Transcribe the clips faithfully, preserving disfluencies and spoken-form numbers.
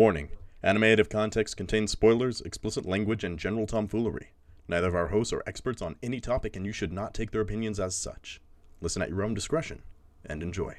Warning. Animative context contains spoilers, explicit language, and general tomfoolery. Neither of our hosts are experts on any topic, and you should not take their opinions as such. Listen at your own discretion, and enjoy.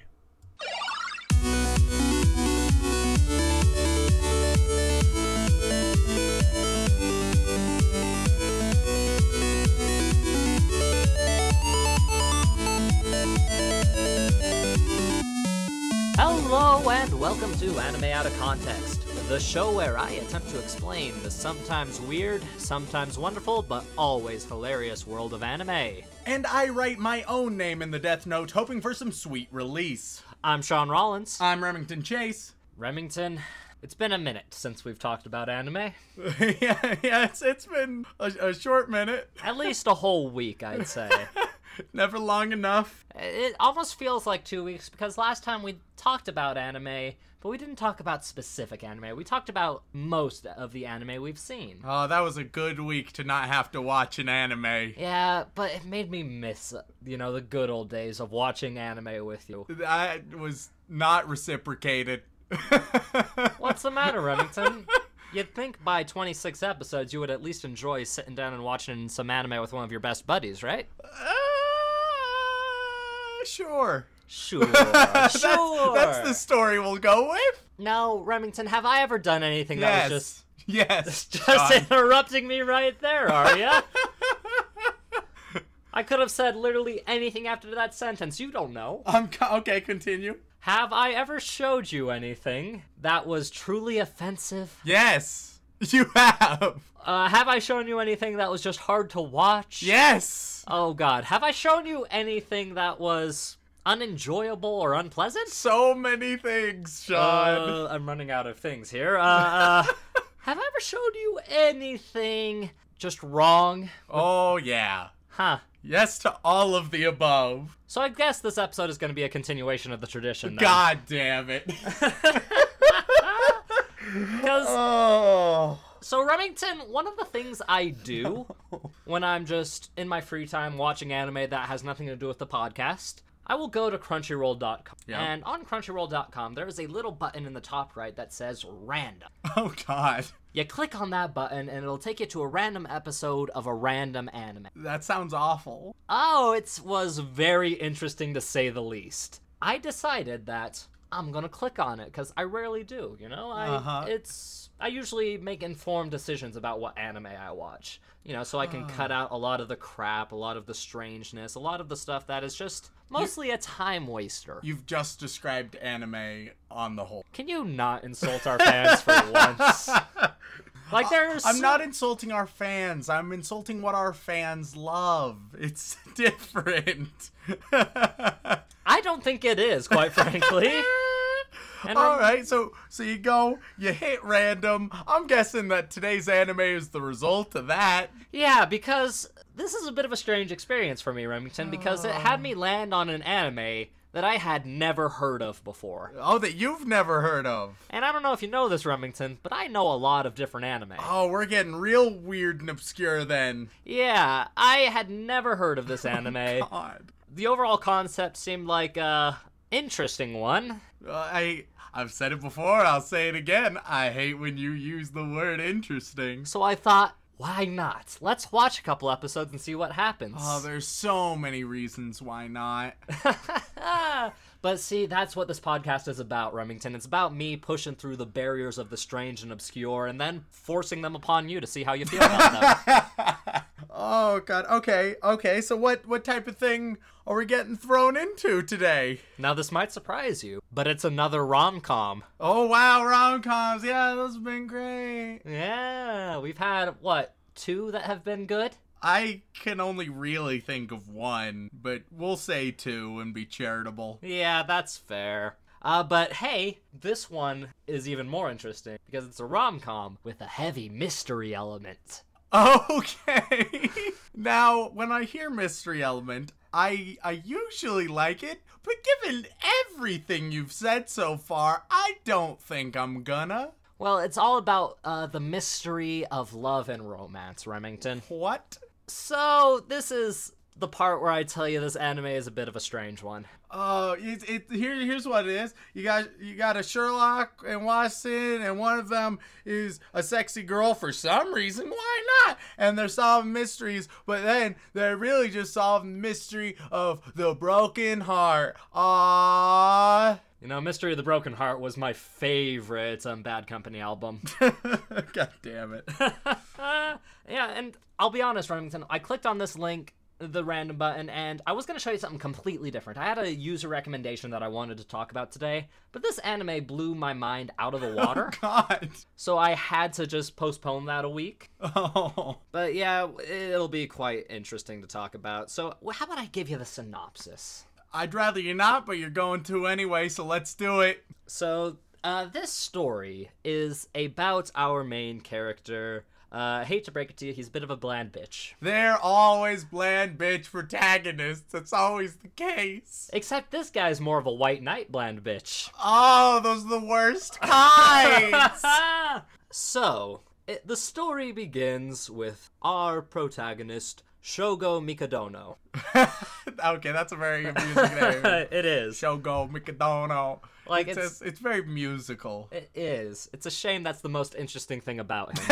Hello and welcome to Anime Out of Context, the show where I attempt to explain the sometimes weird, sometimes wonderful, but always hilarious world of anime. And I write my own name in the Death Note, hoping for some sweet release. I'm Sean Rollins. I'm Remington Chase. Remington, it's been a minute since we've talked about anime. yeah, yeah, it's, it's been a, a short minute. At least a whole week, I'd say. Never long enough. It almost feels like two weeks because last time we talked about anime, but we didn't talk about specific anime. We talked about most of the anime we've seen. Oh, that was a good week to not have to watch an anime. Yeah, but it made me miss, you know, the good old days of watching anime with you. That was not reciprocated. What's the matter, Remington? You'd think by twenty-six episodes you would at least enjoy sitting down and watching some anime with one of your best buddies, right? Uh- Sure. Sure. sure. That's, that's the story we'll go with. No, Remington, have I ever done anything yes. that was just... Yes. Just God. Interrupting me right there, are ya? I could have said literally anything after that sentence. You don't know. Um, okay, continue. Have I ever showed you anything that was truly offensive? Yes, you have. Uh, have I shown you anything that was just hard to watch? Yes! Oh, God. Have I shown you anything that was unenjoyable or unpleasant? So many things, Sean. Uh, I'm running out of things here. Uh, uh, have I ever showed you anything just wrong? Oh, yeah. Huh. Yes to all of the above. So I guess this episode is going to be a continuation of the tradition, though. God damn it. Because... oh... So, Remington, one of the things I do no. when I'm just in my free time watching anime that has nothing to do with the podcast, I will go to Crunchyroll dot com. Yep. And on Crunchyroll dot com, there is a little button in the top right that says Random. Oh, God. You click on that button, and it'll take you to a random episode of a random anime. That sounds awful. Oh, it was very interesting to say the least. I decided that... I'm going to click on it, because I rarely do, you know? I uh-huh. it's I usually make informed decisions about what anime I watch, you know, so I can uh. cut out a lot of the crap, a lot of the strangeness, a lot of the stuff that is just mostly you, a time waster. You've just described anime on the whole. Can you not insult our fans for once? Like there's I'm not insulting our fans. I'm insulting what our fans love. It's different. I don't think it is, quite frankly. And All I'm... right, so so you go, you hit random. I'm guessing that today's anime is the result of that. Yeah, because this is a bit of a strange experience for me, Remington, because it had me land on an anime that I had never heard of before. Oh, that you've never heard of. And I don't know if you know this, Remington, but I know a lot of different anime. Oh, we're getting real weird and obscure then. Yeah, I had never heard of this anime. Oh, God. The overall concept seemed like a interesting one. Uh, I, I've said it before, I'll say it again. I hate when you use the word interesting. So I thought, why not? Let's watch a couple episodes and see what happens. Oh, there's so many reasons why not. But see, that's what this podcast is about, Remington. It's about me pushing through the barriers of the strange and obscure and then forcing them upon you to see how you feel about them. Oh, God. Okay. Okay. So what, what type of thing are we getting thrown into today? Now, this might surprise you, but it's another rom-com. Oh, wow. Rom-coms. Yeah, those have been great. Yeah. We've had, what, two that have been good? I can only really think of one, but we'll say two and be charitable. Yeah, that's fair. Uh, but hey, this one is even more interesting because it's a rom-com with a heavy mystery element. Okay. Now, when I hear mystery element, I I usually like it, but given everything you've said so far, I don't think I'm gonna. Well, it's all about uh, the mystery of love and romance, Remington. What? So, this is the part where I tell you this anime is a bit of a strange one. Oh, it, it, here, here's what it is. You got you got a Sherlock and Watson, and one of them is a sexy girl for some reason. Why not? And they're solving mysteries, but then they're really just solving the mystery of the broken heart. Ah. You know, Mystery of the Broken Heart was my favorite um, Bad Company album. God damn it. Yeah, and I'll be honest, Remington, I clicked on this link, the random button, and I was going to show you something completely different. I had a user recommendation that I wanted to talk about today, but this anime blew my mind out of the water. Oh, God. So I had to just postpone that a week. Oh. But yeah, it'll be quite interesting to talk about. So how about I give you the synopsis? I'd rather you not, but you're going to anyway, so let's do it. So, uh, this story is about our main character. Uh, I hate to break it to you, he's a bit of a bland bitch. They're always bland bitch protagonists. That's always the case. Except this guy's more of a white knight bland bitch. Oh, those are the worst kinds! So, it, the story begins with our protagonist, Shogo Mikadono. Okay, that's a very amusing name. It is. Shogo Mikadono. Like it's it's, a, it's very musical. It is. It's a shame that's the most interesting thing about him.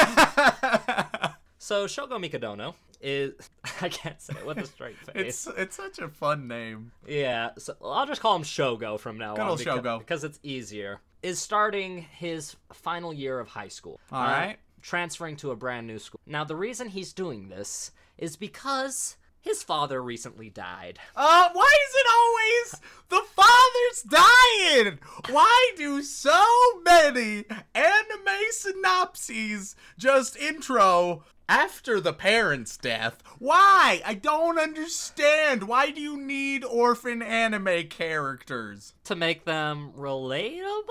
So Shogo Mikadono is I can't say it with a straight face. It's it's such a fun name. Yeah, so I'll just call him Shogo from now Good on. Old because, Shogo. Because it's easier. Is starting his final year of high school. All uh, right. Transferring to a brand new school. Now the reason he's doing this is because his father recently died. Uh, why is it always the father's dying? Why do so many anime synopses just intro after the parent's death? Why? I don't understand. Why do you need orphan anime characters? To make them relatable?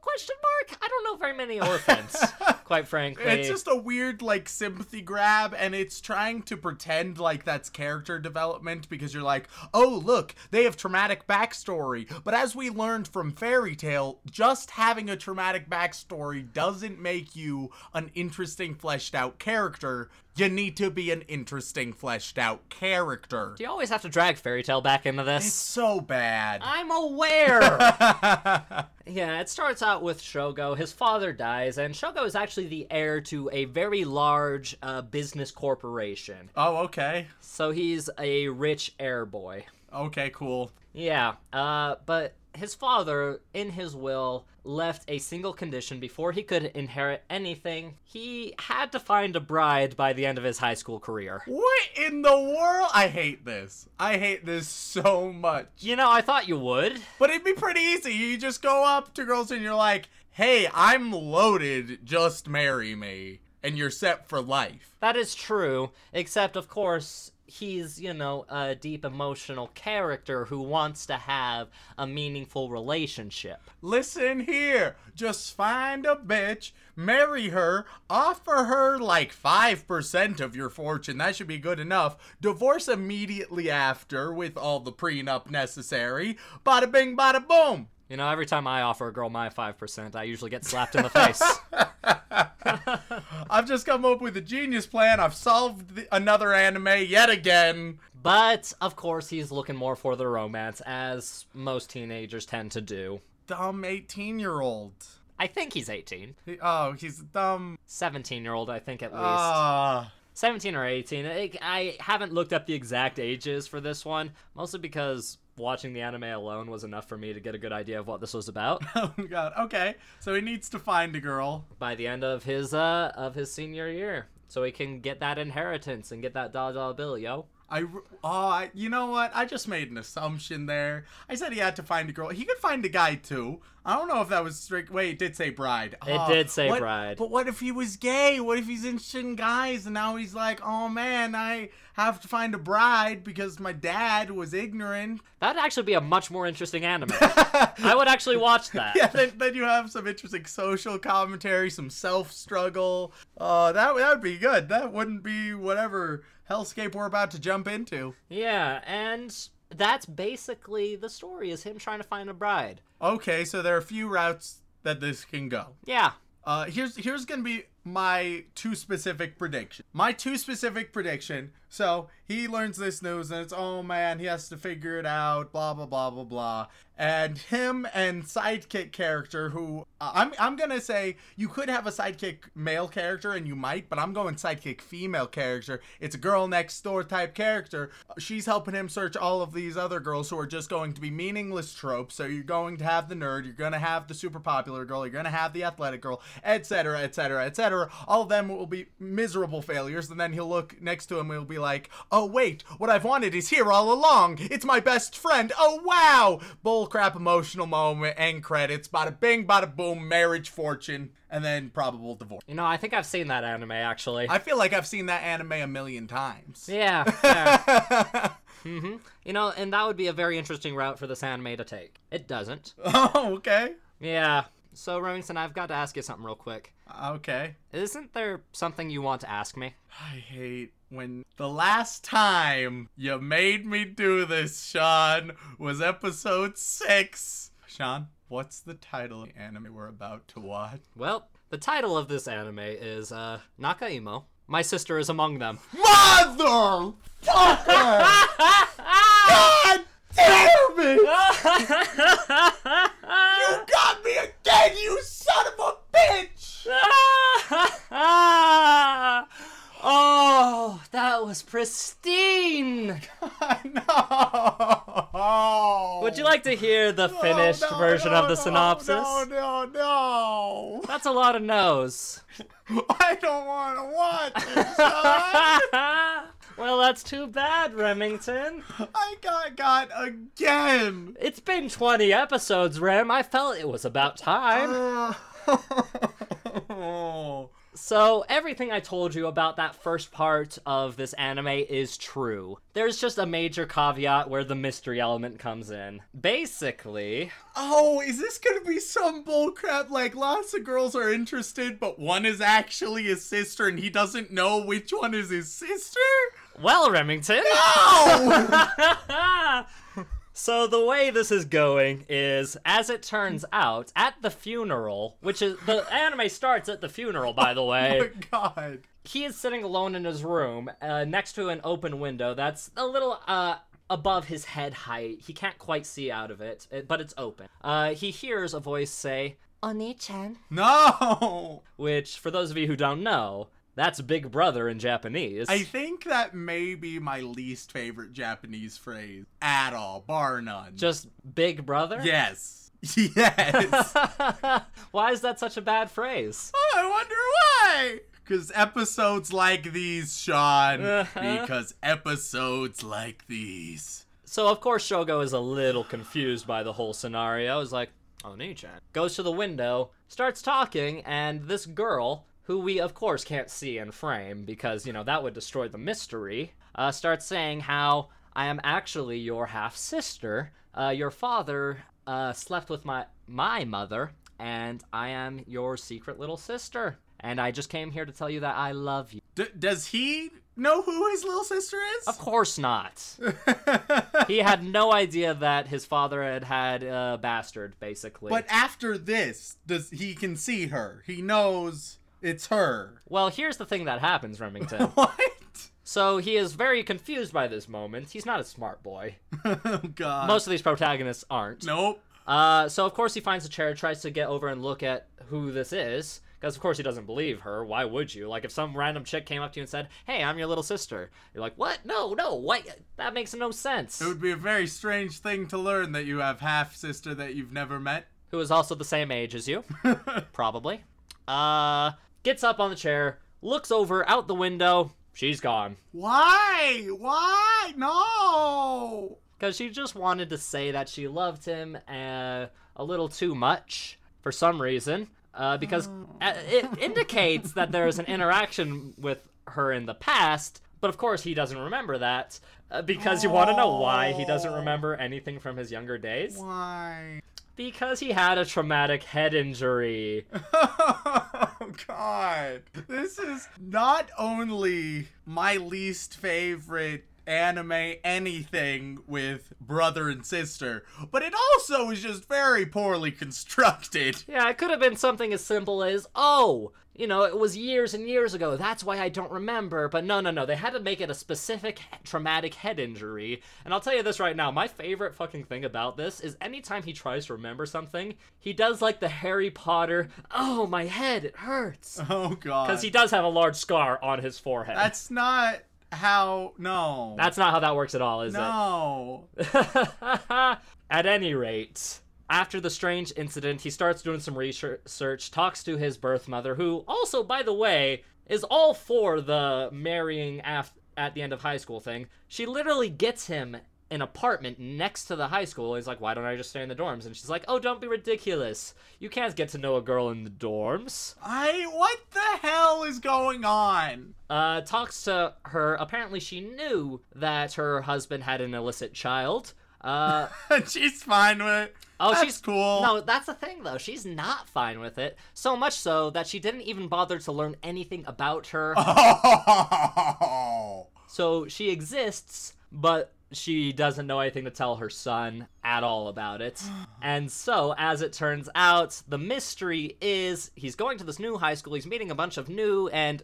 Question mark? I don't know very many orphans, quite frankly. It's just a weird, like, sympathy grab, and it's trying to pretend like that's character development because you're like, oh, look, they have traumatic backstory. But as we learned from Fairy Tale, just having a traumatic backstory doesn't make you an interesting, fleshed-out character. You need to be an interesting, fleshed-out character. Do you always have to drag Fairy Tale back into this? It's so bad. I'm aware. Yeah, it starts out with Shogo. His father dies, and Shogo is actually the heir to a very large uh, business corporation. Oh, okay. So he's a rich heir boy. Okay, cool. Yeah, uh, but his father, in his will, left a single condition before he could inherit anything. He had to find a bride by the end of his high school career. What in the world? I hate this. I hate this so much. You know, I thought you would. But it'd be pretty easy. You just go up to girls and you're like, hey, I'm loaded. Just marry me. And you're set for life. That is true. Except, of course, he's, you know, a deep emotional character who wants to have a meaningful relationship. Listen here, just find a bitch, marry her, offer her like five percent of your fortune, that should be good enough, divorce immediately after with all the prenup necessary, bada bing, bada boom. You know, every time I offer a girl my five percent, I usually get slapped in the face. I've just come up with a genius plan. I've solved the, another anime yet again. But, of course, he's looking more for the romance, as most teenagers tend to do. Dumb eighteen-year-old. I think he's eighteen. He, oh, he's a dumb seventeen-year-old, I think, at least. Uh... seventeen or eighteen. I, I haven't looked up the exact ages for this one, mostly because watching the anime alone was enough for me to get a good idea of what this was about. Oh, God. Okay. So he needs to find a girl by the end of his uh of his senior year so he can get that inheritance and get that dollar dollar bill, yo. I, oh, I, you know what? I just made an assumption there. I said he had to find a girl. He could find a guy, too. I don't know if that was strict. Wait, it did say bride. It uh, did say what, bride. But what if he was gay? What if he's interested in guys and now he's like, oh, man, I have to find a bride because my dad was ignorant. That'd actually be a much more interesting anime. I would actually watch that. Yeah, then, then you have some interesting social commentary, some self-struggle. Uh, that, that would be good. That wouldn't be whatever hellscape we're about to jump into. Yeah, and that's basically the story, is him trying to find a bride. Okay, so there are a few routes that this can go. Yeah. Uh, here's here's going to be my too specific prediction. My too specific prediction. So he learns this news and it's, oh man, he has to figure it out, blah, blah, blah, blah, blah. And him and sidekick character who, uh, I'm I'm going to say you could have a sidekick male character and you might, but I'm going sidekick female character. It's a girl next door type character. She's helping him search all of these other girls who are just going to be meaningless tropes. So you're going to have the nerd, you're going to have the super popular girl, you're going to have the athletic girl, et cetera, et cetera, et cetera. All of them will be miserable failures. And then he'll look next to him and he'll be like, oh wait, what I've wanted is here all along. It's my best friend. Oh wow. Bullcrap emotional moment, end credits, bada bing, bada boom, marriage, fortune, and then probable divorce. You know, I think I've seen that anime actually. I feel like I've seen that anime a million times. Yeah. Yeah. Mm-hmm. You know, and that would be a very interesting route for this anime to take. It doesn't. Oh, okay. Yeah. So, Remington, I've got to ask you something real quick. Okay. Isn't there something you want to ask me? I hate when the last time you made me do this, Sean, was episode six. Sean, what's the title of the anime we're about to watch? Well, the title of this anime is uh, Nakaimo. My sister is among them. Motherfucker! God damn it! You got me again, you son of a bitch! Oh, that was pristine! No! Would you like to hear the finished no, no, version no, of the no, synopsis? No, no, no! That's a lot of no's. I don't want to watch it, Well, that's too bad, Remington. I got got again. It's been twenty episodes, Rem. I felt it was about time. Uh. So everything I told you about that first part of this anime is true. There's just a major caveat where the mystery element comes in. Basically... Oh, is this gonna be some bullcrap like lots of girls are interested, but one is actually his sister and he doesn't know which one is his sister? Well, Remington... No! So the way this is going is, as it turns out, at the funeral, which is, the anime starts at the funeral, by the way. Oh my god. He is sitting alone in his room, uh, next to an open window that's a little, uh, above his head height. He can't quite see out of it, but it's open. Uh, he hears a voice say, Oni-chan. No! Which, for those of you who don't know... That's Big Brother in Japanese. I think that may be my least favorite Japanese phrase at all, bar none. Just Big Brother? Yes. Yes. Why is that such a bad phrase? Oh, I wonder why. Because episodes like these, Sean. Uh-huh. Because episodes like these. So, of course, Shogo is a little confused by the whole scenario. He's like, Oni-chan. Goes to the window, starts talking, and this girl... who we, of course, can't see and frame because, you know, that would destroy the mystery, uh, starts saying how I am actually your half-sister. Uh, your father uh, slept with my, my mother, and I am your secret little sister. And I just came here to tell you that I love you. D- does he know who his little sister is? Of course not. He had no idea that his father had had a bastard, basically. But after this, does he can see her. He knows... It's her. Well, here's the thing that happens, Remington. What? So he is very confused by this moment. He's not a smart boy. Oh, God. Most of these protagonists aren't. Nope. Uh, so, of course, he finds a chair, tries to get over and look at who this is. Because, of course, he doesn't believe her. Why would you? Like, if some random chick came up to you and said, hey, I'm your little sister. You're like, what? No, no, what? That makes no sense. It would be a very strange thing to learn that you have half-sister that you've never met. Who is also the same age as you. Probably. Uh, gets up on the chair, looks over out the window. She's gone. Why? Why? No! Because she just wanted to say that she loved him uh, a little too much for some reason. Uh, because oh. It indicates that there is an interaction with her in the past. But of course he doesn't remember that. Uh, because oh. You want to know why he doesn't remember anything from his younger days? Why? Because he had a traumatic head injury. Oh, God. This is not only my least favorite anime anything with brother and sister, but it also is just very poorly constructed. Yeah, it could have been something as simple as, oh, you know, it was years and years ago, that's why I don't remember, but no, no, no, they had to make it a specific traumatic head injury, and I'll tell you this right now, my favorite fucking thing about this is anytime he tries to remember something, he does, like, the Harry Potter, oh, my head, it hurts. Oh, God. Because he does have a large scar on his forehead. That's not... How? No. That's not how that works at all, is no. it? No. At any rate, after the strange incident, he starts doing some research, talks to his birth mother, who also, by the way, is all for the marrying af- at the end of high school thing. She literally gets him an apartment next to the high school. He's like, why don't I just stay in the dorms? And she's like, oh, don't be ridiculous. You can't get to know a girl in the dorms. I, what the hell is going on? Uh, talks to her. Apparently she knew that her husband had an illicit child. Uh, she's fine with it. Oh, that's she's cool. No, that's the thing, though. She's not fine with it. So much so that she didn't even bother to learn anything about her. Oh. So she exists, but she doesn't know anything to tell her son at all about it. And so, as it turns out, the mystery is he's going to this new high school, he's meeting a bunch of new and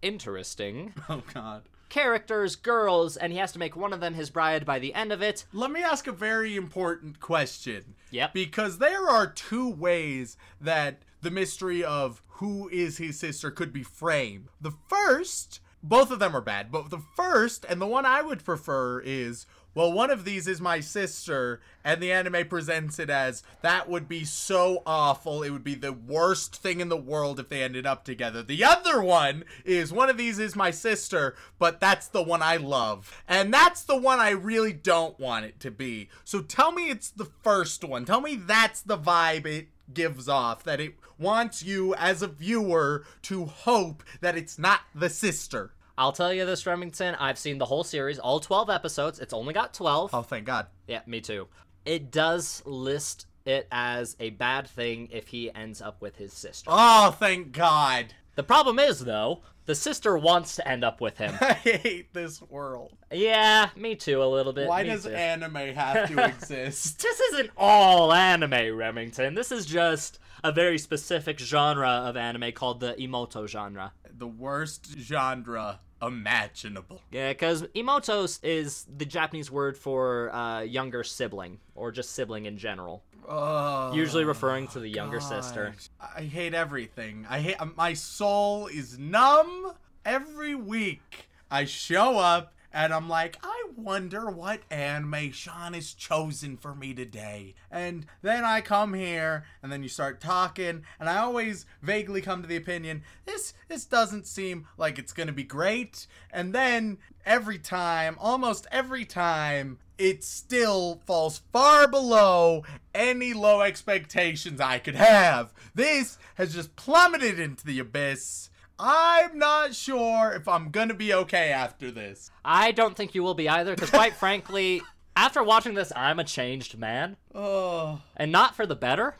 interesting oh god characters, girls, and he has to make one of them his bride by the end of it. Let me ask a very important question. Yep. Because there are two ways that the mystery of who is his sister could be framed. The first... Both of them are bad, but the first, and the one I would prefer, is, well, one of these is my sister, and the anime presents it as, that would be so awful, it would be the worst thing in the world if they ended up together. The other one is, one of these is my sister, but that's the one I love. And that's the one I really don't want it to be. So tell me it's the first one. Tell me that's the vibe it gives off, that it wants you as a viewer to hope that it's not the sister. I'll tell you this, Remington, I've seen the whole series, all twelve episodes. It's only got twelve. Oh, thank God. Yeah, me too. It does list it as a bad thing if he ends up with his sister. Oh, thank God. The problem is, though, the sister wants to end up with him. I hate this world. Yeah, me too, a little bit. Why me does too. Anime have to exist? This isn't all anime, Remington. This is just a very specific genre of anime called the Imoto genre. The worst genre imaginable. Yeah, because Imoto is the Japanese word for uh, younger sibling, or just sibling in general. Oh, usually referring to the younger God. sister. I hate everything. I hate. My soul is numb. Every week I show up and I'm like, I wonder what anime Sean has chosen for me today. And then I come here, and then you start talking, and I always vaguely come to the opinion, this this doesn't seem like it's going to be great. And then every time, almost every time, it still falls far below any low expectations I could have. This has just plummeted into the abyss. I'm not sure if I'm going to be okay after this. I don't think you will be either, because quite frankly, after watching this, I'm a changed man. Oh. And not for the better.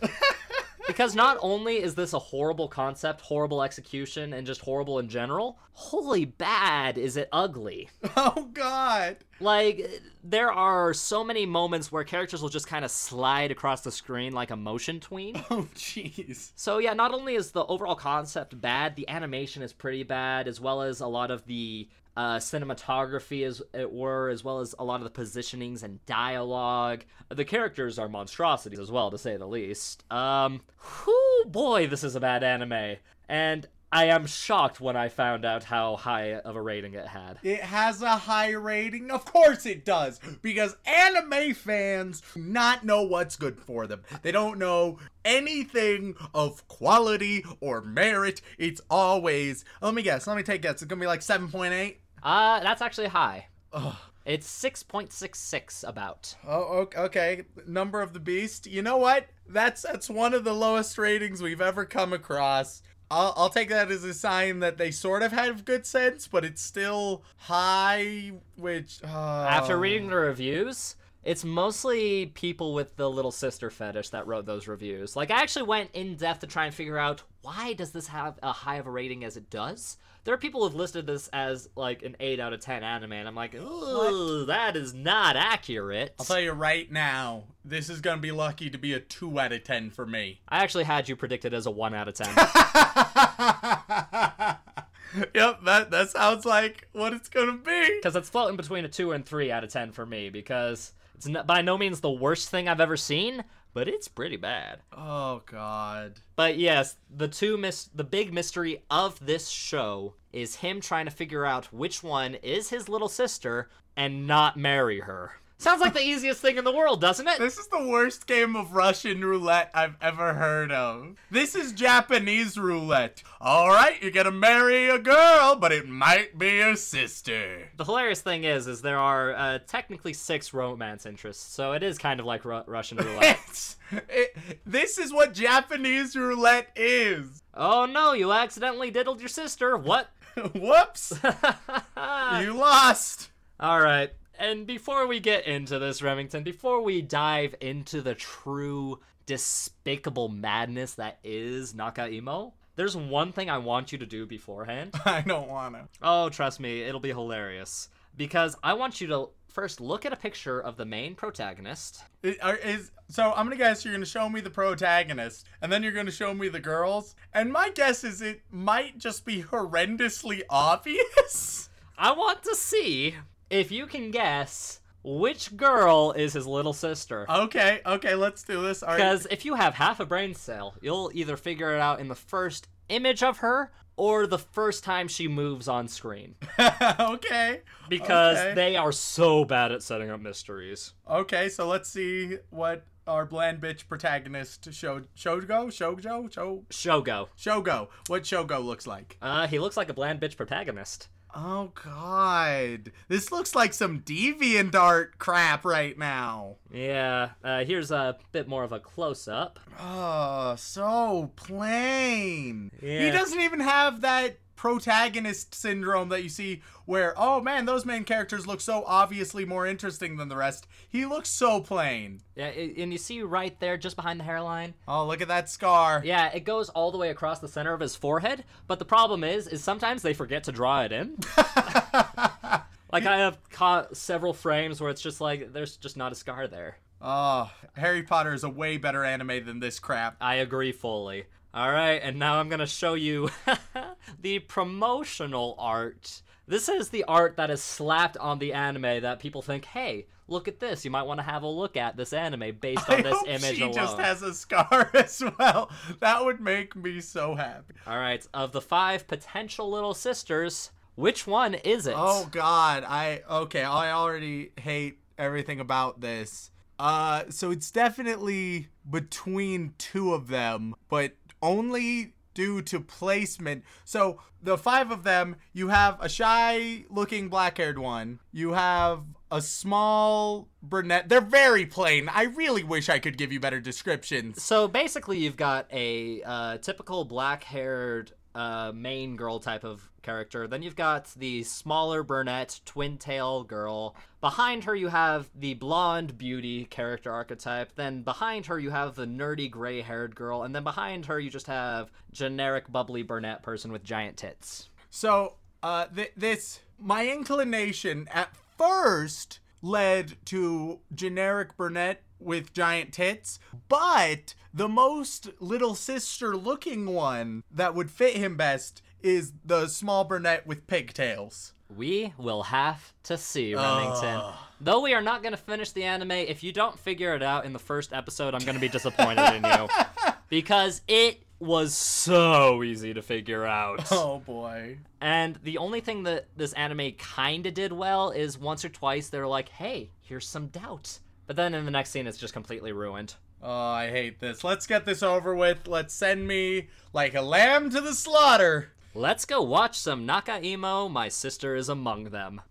Because not only is this a horrible concept, horrible execution, and just horrible in general, holy bad is it ugly. Oh, God. Like, there are so many moments where characters will just kind of slide across the screen like a motion tween. Oh, jeez. So, yeah, not only is the overall concept bad, the animation is pretty bad, as well as a lot of the... Uh, cinematography, as it were, as well as a lot of the positionings and dialogue. The characters are monstrosities as well, to say the least. Um, whoo boy, this is a bad anime. And I am shocked when I found out how high of a rating it had. It has a high rating? Of course it does! Because anime fans do not know what's good for them. They don't know anything of quality or merit. It's always... Let me guess. Let me take a guess. It's gonna be like seven point eight? Uh, that's actually high. Ugh. It's six point six six about. Oh, okay. Number of the beast. You know what? That's, that's one of the lowest ratings we've ever come across. I'll, I'll take that as a sign that they sort of have good sense, but it's still high, which... Oh. After reading the reviews, it's mostly people with the little sister fetish that wrote those reviews. Like, I actually went in depth to try and figure out why does this have a high of a rating as it does? There are people who've listed this as, like, an eight out of ten anime, and I'm like, ooh, what? That is not accurate. I'll tell you right now, this is going to be lucky to be a two out of ten for me. I actually had you predicted as a one out of ten. Yep, that, that sounds like what it's going to be. Because it's floating between a two and three out of ten for me, because it's not, by no means the worst thing I've ever seen, but it's pretty bad. Oh, God. But yes, the two mis- the big mystery of this show is him trying to figure out which one is his little sister and not marry her. Sounds like the easiest thing in the world, doesn't it? This is the worst game of Russian roulette I've ever heard of. This is Japanese roulette. All right, you're gonna marry a girl, but it might be your sister. The hilarious thing is, is there are uh, technically six romance interests, so it is kind of like Ru- Russian roulette. It's, it, this is what Japanese roulette is. Oh no, you accidentally diddled your sister. What? Whoops. You lost. All right. And before we get into this, Remington, before we dive into the true despicable madness that is Nakaimo, there's one thing I want you to do beforehand. I don't want to. Oh, trust me, it'll be hilarious. Because I want you to first look at a picture of the main protagonist. Is, is, so I'm going to guess you're going to show me the protagonist, and then you're going to show me the girls. And my guess is it might just be horrendously obvious. I want to see if you can guess which girl is his little sister. Okay, okay, let's do this. Because if you have half a brain cell, you'll either figure it out in the first image of her or the first time she moves on screen. Okay. Because okay. They are so bad at setting up mysteries. Okay, so let's see what our bland bitch protagonist Shogo, Shogo, Shogo, Shogo, Shogo. What Shogo looks like? Uh, he looks like a bland bitch protagonist. Oh, God. This looks like some DeviantArt crap right now. Yeah. Uh, here's a bit more of a close-up. Oh, so plain. Yeah. He doesn't even have that protagonist syndrome that you see where, oh, man, those main characters look so obviously more interesting than the rest. He looks so plain. Yeah, and you see right there just behind the hairline. Oh, look at that scar. Yeah, it goes all the way across the center of his forehead, but the problem is, is sometimes they forget to draw it in. Like, I have caught several frames where it's just like, there's just not a scar there. Oh, Harry Potter is a way better anime than this crap. I agree fully. All right, and now I'm going to show you the promotional art. This is the art that is slapped on the anime that people think, hey, look at this. You might want to have a look at this anime based on I this hope image she alone. She just has a scar as well. That would make me so happy. All right, of the five potential little sisters, which one is it? Oh, God. I Okay, I already hate everything about this. Uh, so it's definitely between two of them, but only due to placement. So the five of them, you have a shy looking black haired one. You have a small brunette. They're very plain. I really wish I could give you better descriptions. So basically you've got a uh, typical black haired uh, main girl type of character. Then you've got the smaller brunette twin tail girl. Behind her, you have the blonde beauty character archetype. Then behind her, you have the nerdy gray-haired girl. And then behind her, you just have generic bubbly brunette person with giant tits. So, uh, th- this, my inclination at first led to generic brunette with giant tits, but the most little sister-looking one that would fit him best is the small brunette with pigtails. We will have to see, Remington. Ugh. Though we are not going to finish the anime, if you don't figure it out in the first episode, I'm going to be disappointed in you. Because it was so easy to figure out. Oh, boy. And the only thing that this anime kind of did well is once or twice they were like, hey, here's some doubt. But then in the next scene, it's just completely ruined. Oh, I hate this. Let's get this over with. Let's send me like a lamb to the slaughter. Let's go watch some Nakaimo, My Sister Is Among Them.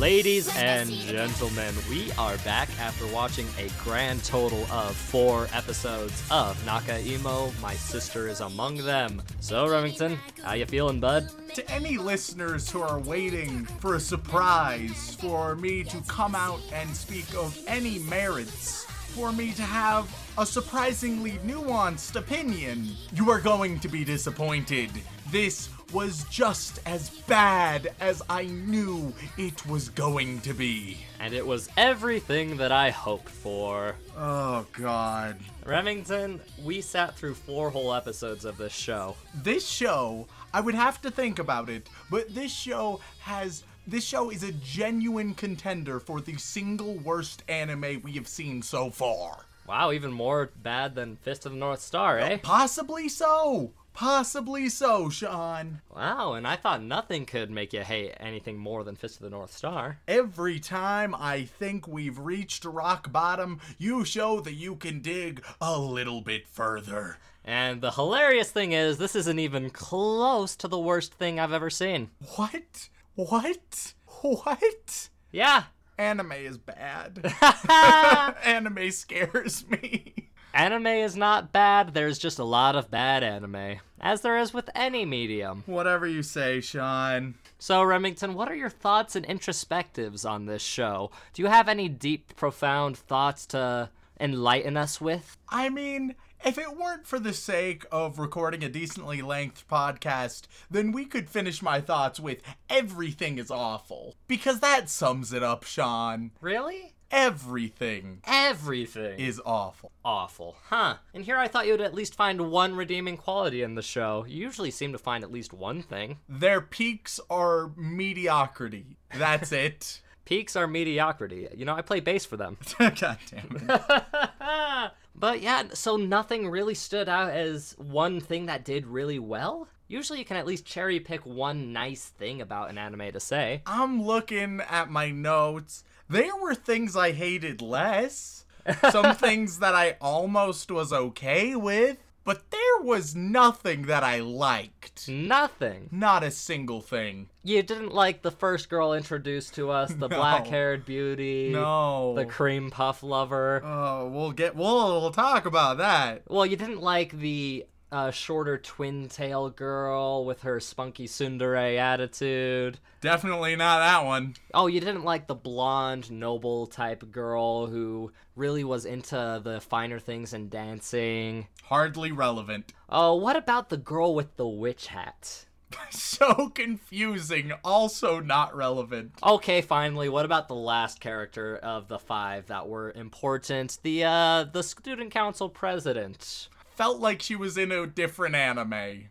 Ladies and gentlemen, we are back after watching a grand total of four episodes of Nakaimo. My sister is among them. So, Remington, how you feeling, bud? To any listeners who are waiting for a surprise for me to come out and speak of any merits, for me to have a surprisingly nuanced opinion, you are going to be disappointed. This was just as bad as I knew it was going to be. And it was everything that I hoped for. Oh, God. Remington, we sat through four whole episodes of this show. This show, I would have to think about it, but this show has... This show is a genuine contender for the single worst anime we have seen so far. Wow, even more bad than Fist of the North Star, eh? Uh, possibly so! Possibly so, Sean. Wow, and I thought nothing could make you hate anything more than Fist of the North Star. Every time I think we've reached rock bottom, you show that you can dig a little bit further. And the hilarious thing is, this isn't even close to the worst thing I've ever seen. What? What? What? Yeah. Anime is bad. Anime scares me. Anime is not bad, there's just a lot of bad anime, as there is with any medium. Whatever you say, Sean. So, Remington, what are your thoughts and introspectives on this show? Do you have any deep, profound thoughts to enlighten us with? I mean, if it weren't for the sake of recording a decently length podcast, then we could finish my thoughts with everything is awful. Because that sums it up, Sean. Really? Everything. Everything. Is awful. Awful. Huh. And here I thought you would at least find one redeeming quality in the show. You usually seem to find at least one thing. Their peaks are mediocrity. That's it. Peaks are mediocrity. You know, I play bass for them. God damn it. But yeah, so nothing really stood out as one thing that did really well? Usually you can at least cherry pick one nice thing about an anime to say. I'm looking at my notes. There were things I hated less, some things that I almost was okay with, but there was nothing that I liked. Nothing. Not a single thing. You didn't like the first girl introduced to us, the no. black-haired beauty, no. the cream puff lover. Oh, we'll get we'll, we'll talk about that. Well, you didn't like the uh, shorter twin-tail girl with her spunky tsundere attitude. Definitely not that one. Oh, you didn't like the blonde, noble type girl who really was into the finer things and dancing. Hardly relevant. Oh, what about the girl with the witch hat? So confusing. Also not relevant. Okay, finally, what about the last character of the five that were important? The, uh, the student council president. Felt like she was in a different anime.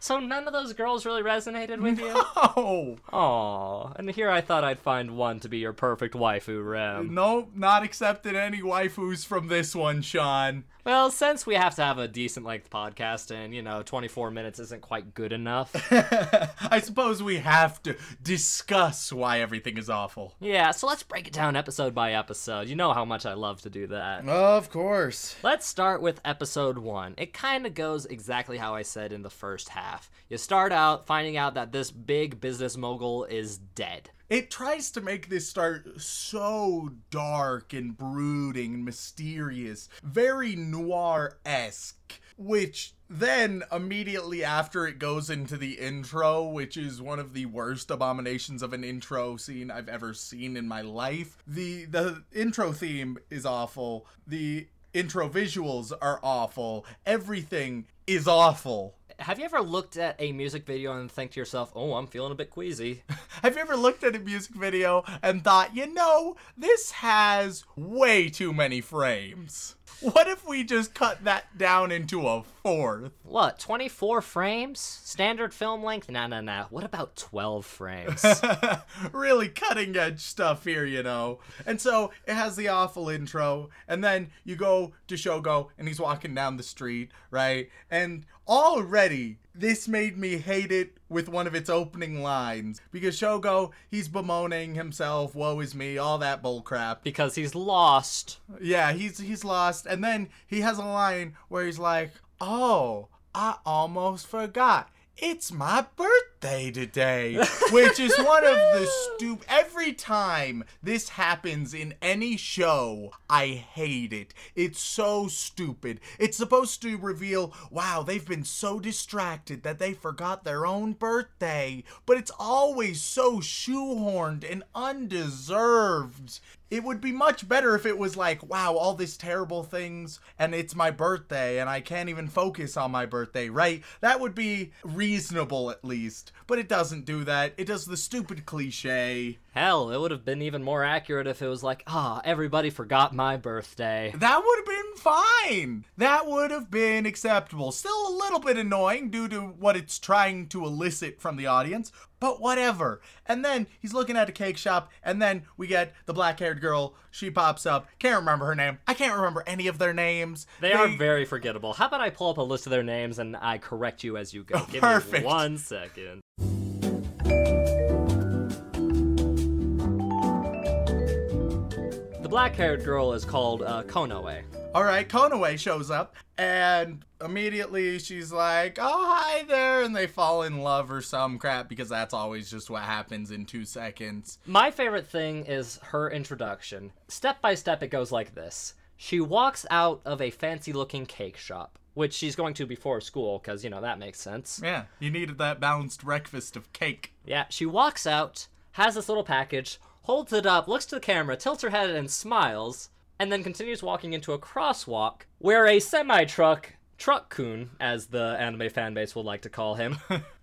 So none of those girls really resonated with you? No! Aww. And here I thought I'd find one to be your perfect waifu, Rem. Nope, not accepting any waifus from this one, Sean. Well, since we have to have a decent-length podcast and, you know, twenty-four minutes isn't quite good enough. I suppose we have to discuss why everything is awful. Yeah, so let's break it down episode by episode. You know how much I love to do that. Of course. Let's start with episode one. It kind of goes exactly how I said in the first half. You start out finding out that this big business mogul is dead. It tries to make this start so dark and brooding and mysterious, very noir-esque, which then immediately after it goes into the intro, which is one of the worst abominations of an intro scene I've ever seen in my life. The the intro theme is awful. The intro visuals are awful. Everything is awful. Have you ever looked at a music video and think to yourself, oh, I'm feeling a bit queasy? Have you ever looked at a music video and thought, you know, this has way too many frames? What if we just cut that down into a fourth? What, twenty-four frames? Standard film length? Nah, nah, nah. What about twelve frames? Really cutting edge stuff here, you know. And so it has the awful intro, and then you go to Shogo, and he's walking down the street, right? And already, this made me hate it with one of its opening lines. Because Shogo, he's bemoaning himself, woe is me, all that bullcrap. Because he's lost. Yeah, he's he's lost. And then he has a line where he's like, oh, I almost forgot. It's my birthday. day to day, which is one of the stupid. Every time this happens in any show, I hate it. It's so stupid. It's supposed to reveal, wow, they've been so distracted that they forgot their own birthday, but it's always so shoehorned and undeserved. It would be much better if it was like, wow, all these terrible things, and it's my birthday, and I can't even focus on my birthday, right? That would be reasonable, at least. But it doesn't do that. It does the stupid cliche. Hell, it would have been even more accurate if it was like, ah, oh, everybody forgot my birthday. That would have been fine. That would have been acceptable. Still a little bit annoying due to what it's trying to elicit from the audience, but whatever. And then he's looking at a cake shop, and then we get the black-haired girl. She pops up. Can't remember her name. I can't remember any of their names. They, they... are very forgettable. How about I pull up a list of their names and I correct you as you go? Oh, give perfect. me one second. The black-haired girl is called uh, Konoe. All right, Konoe shows up, and immediately she's like, oh, hi there, and they fall in love or some crap, because that's always just what happens in two seconds. My favorite thing is her introduction. Step by step, it goes like this. She walks out of a fancy-looking cake shop, which she's going to before school, because, you know, that makes sense. Yeah, you needed that balanced breakfast of cake. Yeah, she walks out, has this little package, holds it up, looks to the camera, tilts her head, and smiles, and then continues walking into a crosswalk where a semi-truck, Truck-kun, as the anime fanbase would like to call him,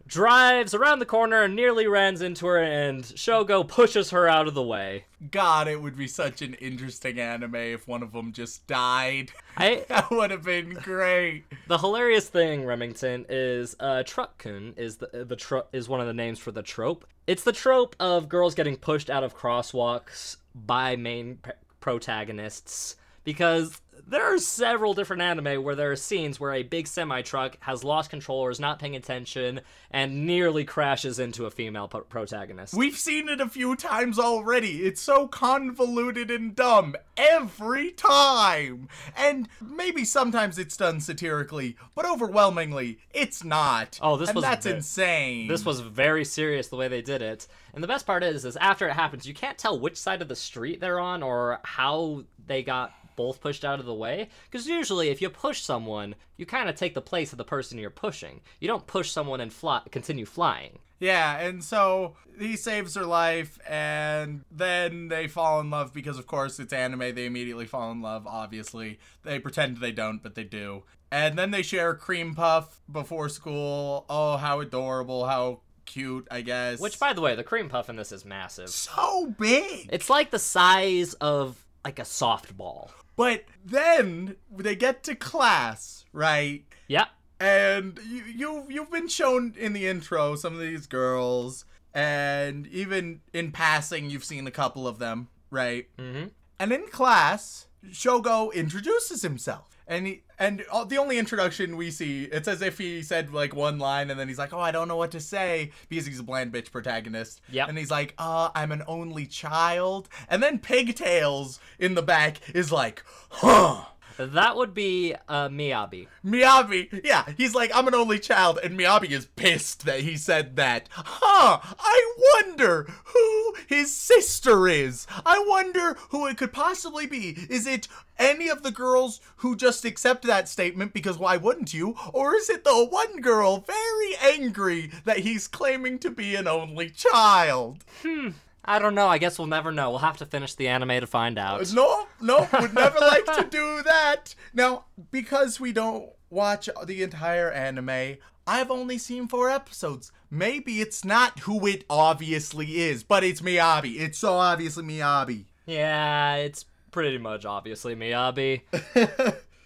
drives around the corner and nearly runs into her, and Shogo pushes her out of the way. God, it would be such an interesting anime if one of them just died. I, that would have been great. The hilarious thing, Remington, is uh, Truck-kun is the the tro- is one of the names for the trope. It's the trope of girls getting pushed out of crosswalks by main... Pe- protagonists, because there are several different anime where there are scenes where a big semi-truck has lost control or is not paying attention and nearly crashes into a female p- protagonist. We've seen it a few times already. It's so convoluted and dumb every time. And maybe sometimes it's done satirically, but overwhelmingly, it's not. Oh, this and was that's ve- insane. This was very serious the way they did it. And the best part is, is after it happens, you can't tell which side of the street they're on or how they got both pushed out of the way, because usually if you push someone, you kind of take the place of the person you're pushing. You don't push someone and fly, continue flying. Yeah, and so he saves her life, and then they fall in love because, of course, it's anime. They immediately fall in love, obviously. They pretend they don't, but they do. And then they share a cream puff before school. Oh, how adorable, how cute, I guess. Which, by the way, the cream puff in this is massive. So big! It's like the size of, like, a softball. But then they get to class, right? Yeah. And you, you, you've been shown in the intro some of these girls, and even in passing, you've seen a couple of them, right? Mm-hmm. And in class, Shogo introduces himself. And he, and the only introduction we see, it's as if he said, like, one line, and then he's like, oh, I don't know what to say, because he's a bland bitch protagonist. Yep. And he's like, uh, I'm an only child. And then Pigtails in the back is like, huh. That would be uh, Miyabi. Miyabi, yeah. He's like, I'm an only child, and Miyabi is pissed that he said that. Huh, I wonder who his sister is. I wonder who it could possibly be. Is it any of the girls who just accept that statement, because why wouldn't you? Or is it the one girl very angry that he's claiming to be an only child? Hmm. I don't know. I guess we'll never know. We'll have to finish the anime to find out. No, no, would never like to do that. Now, because we don't watch the entire anime, I've only seen four episodes. Maybe it's not who it obviously is, but it's Miyabi. It's so obviously Miyabi. Yeah, it's pretty much obviously Miyabi.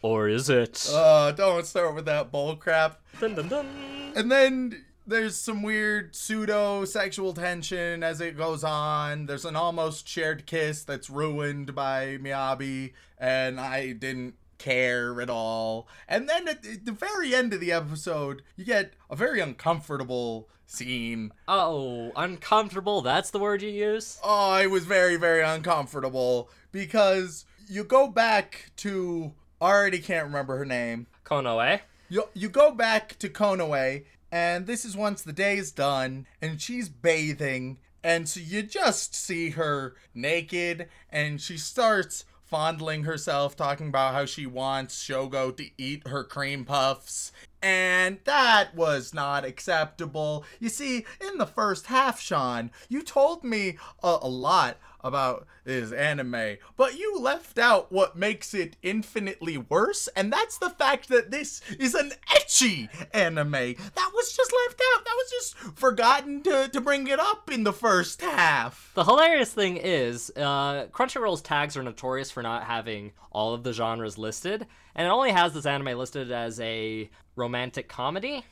Or is it? Uh, don't start with that bull crap. Dun, dun, dun. And then there's some weird pseudo-sexual tension as it goes on. There's an almost shared kiss that's ruined by Miyabi, and I didn't care at all. And then at the very end of the episode, you get a very uncomfortable scene. Oh, uncomfortable? That's the word you use? Oh, it was very, very uncomfortable, because you go back to... I already can't remember her name. Konoe. You, you go back to Konoe... And this is once the day's done, and she's bathing, and so you just see her naked, and she starts fondling herself, talking about how she wants Shogo to eat her cream puffs. And that was not acceptable. You see, in the first half, Sean, you told me a, a lot about this anime, but you left out what makes it infinitely worse, and that's the fact that this is an ecchi anime. That was just left out. That was just forgotten to, to bring it up in the first half. The hilarious thing is, uh, Crunchyroll's tags are notorious for not having all of the genres listed, and it only has this anime listed as a romantic comedy,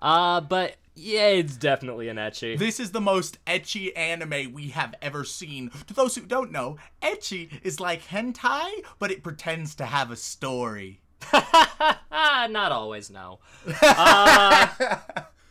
uh, but yeah, it's definitely an ecchi. This is the most ecchi anime we have ever seen. To those who don't know, ecchi is like hentai, but it pretends to have a story. Not always, no. Uh,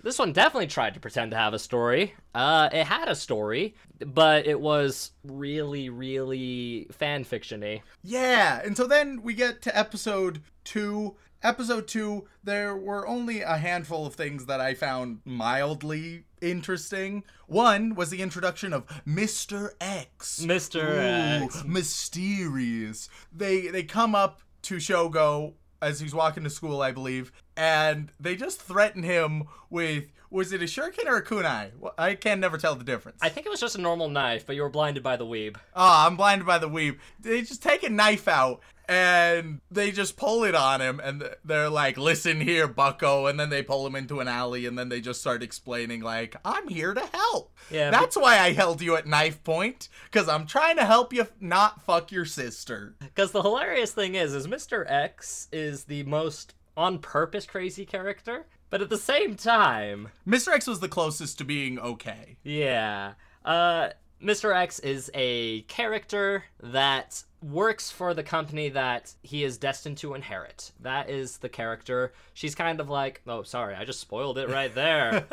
this one definitely tried to pretend to have a story. Uh, it had a story, but it was really, really fanfiction-y. Yeah, and so then we get to episode two. Episode two, there were only a handful of things that I found mildly interesting. One was the introduction of Mister X. Mister Ooh, X. Mysterious. They they come up to Shogo as he's walking to school, I believe, and they just threaten him with, was it a shuriken or a kunai? I can never tell the difference. I think it was just a normal knife, but you were blinded by the weeb. Ah, oh, I'm blinded by the weeb. They just take a knife out, and they just pull it on him, and they're like, listen here, bucko, and then they pull him into an alley, and then they just start explaining, like, I'm here to help. Yeah, That's but- why I held you at knife point, because I'm trying to help you not fuck your sister. Because the hilarious thing is, is Mister X is the most on-purpose crazy character, but at the same time, Mister X was the closest to being okay. Yeah. Uh, Mister X is a character that works for the company that he is destined to inherit. That is the character. She's kind of like, oh, sorry, I just spoiled it right there.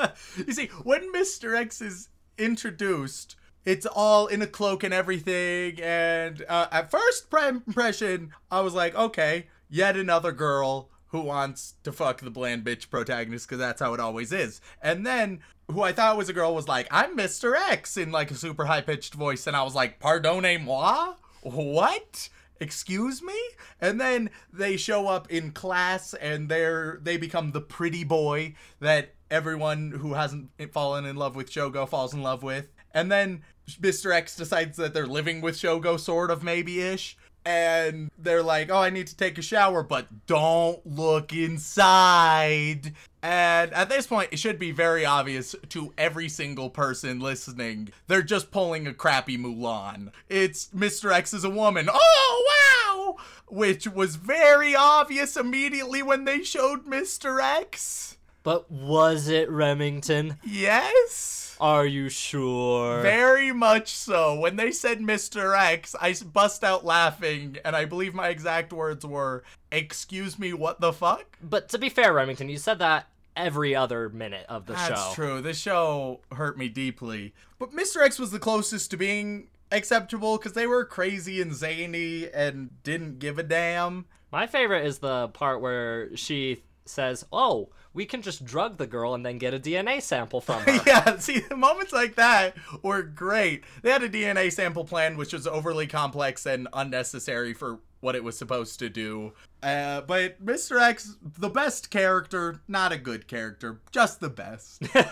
You see, when Mister X is introduced, it's all in a cloak and everything. And uh, at first pre- impression, I was like, okay, yet another girl who wants to fuck the bland bitch protagonist, because that's how it always is. And then, who I thought was a girl was like, I'm Mister X, in like a super high-pitched voice. And I was like, pardonnez-moi? What? Excuse me? And then they show up in class, and they're they become the pretty boy that everyone who hasn't fallen in love with Shogo falls in love with. And then Mister X decides that they're living with Shogo, sort of, maybe-ish. And they're like, oh, I need to take a shower, but don't look inside. And at this point, it should be very obvious to every single person listening. They're just pulling a crappy Mulan. It's Mister X is a woman. Oh, wow! Which was very obvious immediately when they showed Mister X. But was it Remington? Yes. Are you sure? Very much so. When they said Mister X, I bust out laughing, and I believe my exact words were, excuse me, what the fuck? But to be fair, Remington, you said that every other minute of the That's show. That's true. This show hurt me deeply. But Mister X was the closest to being acceptable, because they were crazy and zany and didn't give a damn. My favorite is the part where she says, oh, we can just drug the girl and then get a D N A sample from her. Yeah, see, moments like that were great. They had a D N A sample plan, which was overly complex and unnecessary for what it was supposed to do. Uh, but Mister X, the best character, not a good character, just the best. It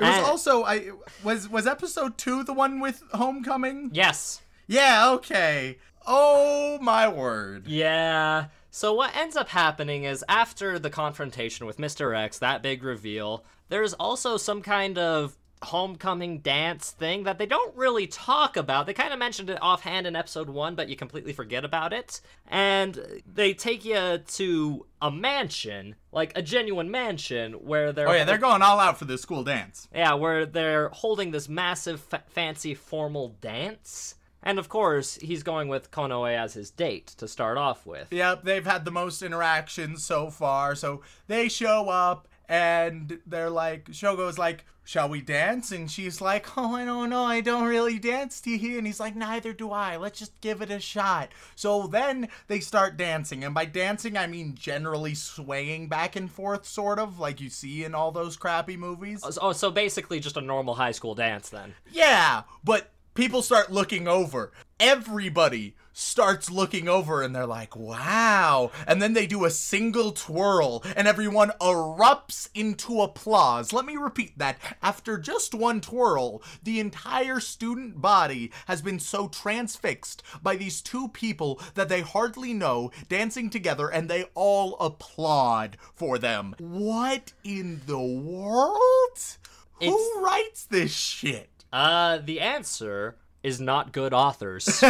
was also, I was was episode two the one with Homecoming? Yes. Yeah, okay. Oh, my word. Yeah. So what ends up happening is after the confrontation with Mister X, that big reveal, there's also some kind of homecoming dance thing that they don't really talk about. They kind of mentioned it offhand in episode one, but you completely forget about it. And they take you to a mansion, like a genuine mansion, where they're... Oh yeah, they're going all out for this school dance. Yeah, where they're holding this massive, fa- fancy, formal dance. And, of course, he's going with Konoe as his date to start off with. Yep, they've had the most interactions so far. So they show up, and they're like, Shogo's like, shall we dance? And she's like, oh, I don't know. I don't really dance to you. And he's like, neither do I. Let's just give it a shot. So then they start dancing. And by dancing, I mean generally swaying back and forth, sort of, like you see in all those crappy movies. Oh, so basically just a normal high school dance then. Yeah, but people start looking over. Everybody starts looking over and they're like, wow. And then they do a single twirl and everyone erupts into applause. Let me repeat that. After just one twirl, the entire student body has been so transfixed by these two people that they hardly know dancing together, and they all applaud for them. What in the world? It's... Who writes this shit? Uh, the answer is not good authors.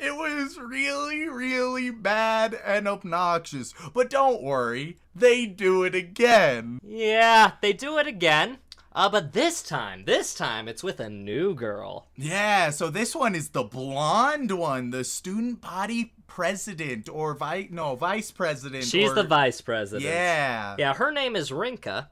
It was really, really bad and obnoxious. But don't worry, they do it again. Yeah, they do it again. Uh, but this time, this time, it's with a new girl. Yeah, so this one is the blonde one, the student body president or vice, no, vice president. She's or... the vice president. Yeah. Yeah, her name is Rinka.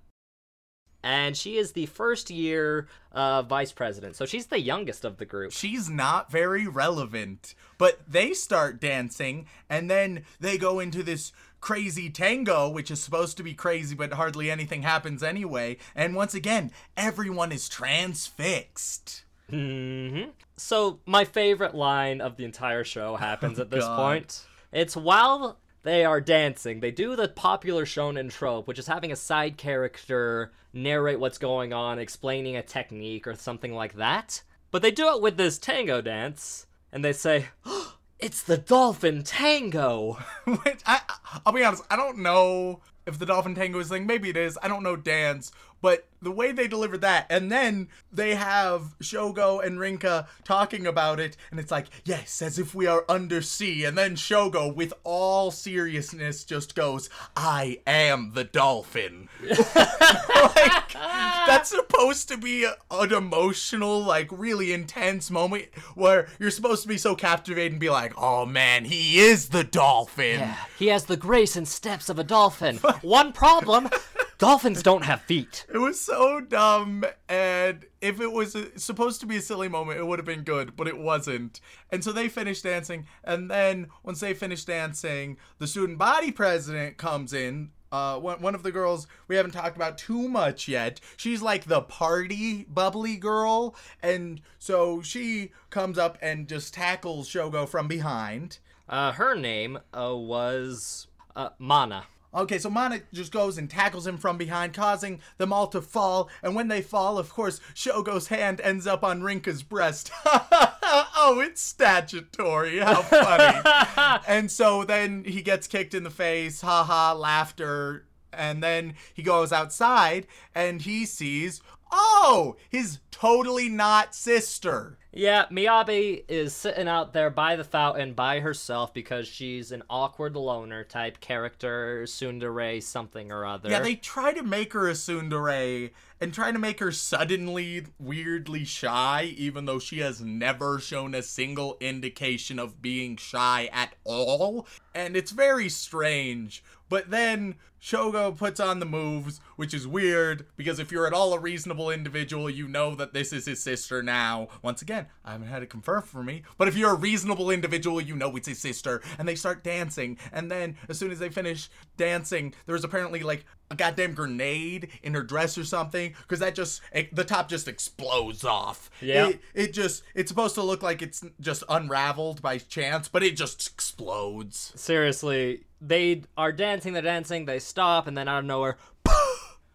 And she is the first year uh, vice president. So she's the youngest of the group. She's not very relevant. But they start dancing, and then they go into this crazy tango, which is supposed to be crazy, but hardly anything happens anyway. And once again, everyone is transfixed. Mm-hmm. So my favorite line of the entire show happens oh, at this God. point. It's while they are dancing, they do the popular shonen trope, which is having a side character narrate what's going on, explaining a technique or something like that. But they do it with this tango dance, and they say, oh, it's the dolphin tango. Which, I, I'll be honest, I don't know if the dolphin tango is a thing. Maybe it is. I don't know dance. But the way they delivered that, and then they have Shogo and Rinka talking about it, and it's like, yes, as if we are undersea. And then Shogo, with all seriousness, just goes, I am the dolphin. Like, that's supposed to be an emotional, like, really intense moment where you're supposed to be so captivated and be like, oh, man, he is the dolphin. Yeah, he has the grace and steps of a dolphin. One problem... Dolphins don't have feet. It was so dumb, and if it was a, supposed to be a silly moment, it would have been good, but it wasn't. And so they finish dancing, and then once they finish dancing, the student body president comes in. Uh, one, one of the girls we haven't talked about too much yet. She's like the party bubbly girl, and so she comes up and just tackles Shogo from behind. Uh, her name uh, was uh, Mana. Okay, so Mana just goes and tackles him from behind, causing them all to fall. And when they fall, of course, Shogo's hand ends up on Rinka's breast. Oh, it's statutory. How funny. And so then he gets kicked in the face. Ha ha, laughter. And then he goes outside and he sees, oh, his totally not sister. Yeah, Miyabi is sitting out there by the fountain by herself because she's an awkward loner type character, tsundere something or other. Yeah, they try to make her a tsundere and try to make her suddenly weirdly shy, even though she has never shown a single indication of being shy at all. And it's very strange. But then Shogo puts on the moves, which is weird, because if you're at all a reasonable individual, you know that this is his sister now. Once again, I haven't had it confirmed for me, but if you're a reasonable individual, you know it's his sister. And they start dancing, and then as soon as they finish dancing, there's apparently like a goddamn grenade in her dress or something, because that just, it, the top just explodes off. Yeah. It, it just, it's supposed to look like it's just unraveled by chance, but it just explodes. Seriously, they are dancing, they're dancing, they stop, and then out of nowhere,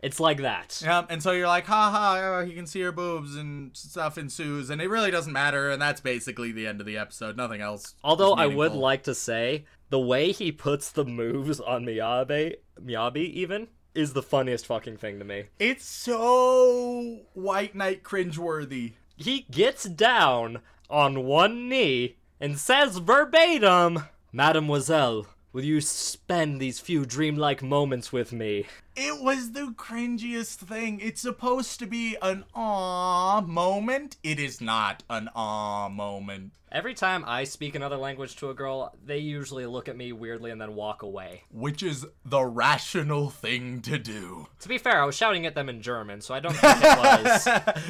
it's like that. Yeah, and so you're like, ha ha, you can see her boobs and stuff ensues, and it really doesn't matter, and that's basically the end of the episode. Nothing else. Although I would like to say, the way he puts the moves on Miyabi, Miyabi even, is the funniest fucking thing to me. It's so White Knight cringeworthy. He gets down on one knee and says verbatim, Mademoiselle, will you spend these few dreamlike moments with me? It was the cringiest thing. It's supposed to be an aww moment. It is not an aww moment. Every time I speak another language to a girl, they usually look at me weirdly and then walk away. Which is the rational thing to do. To be fair, I was shouting at them in German, so I don't think it was.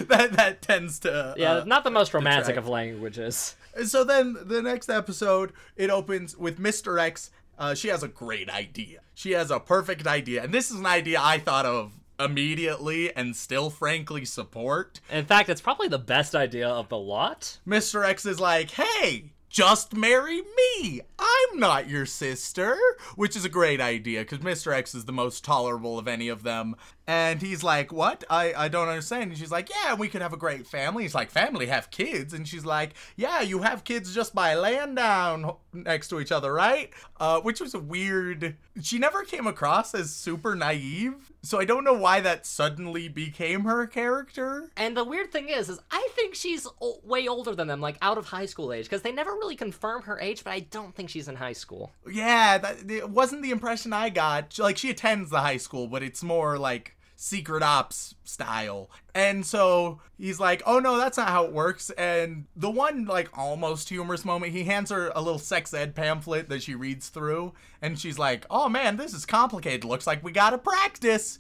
that, that tends to... Uh, yeah, not the most romantic detract. Of languages. So then the next episode, it opens with Mister X. Uh, she has a great idea. She has a perfect idea. And this is an idea I thought of immediately and still frankly support. In fact, it's probably the best idea of the lot. Mister X is like, hey, just marry me. I'm not your sister. Which is a great idea because Mister X is the most tolerable of any of them. And he's like, what? I, I don't understand. And she's like, yeah, we could have a great family. He's like, family, have kids. And she's like, yeah, you have kids just by laying down next to each other, right? Uh, which was a weird... She never came across as super naive. So I don't know why that suddenly became her character. And the weird thing is, is I think she's o- way older than them, like out of high school age. Because they never really confirm her age, but I don't think she's in high school. Yeah, that it wasn't the impression I got. Like, she attends the high school, but it's more like... secret ops style. And so he's like, oh no, that's not how it works. And the one like almost humorous moment, he hands her a little sex ed pamphlet that she reads through, and she's like, oh man, this is complicated, looks like we gotta practice.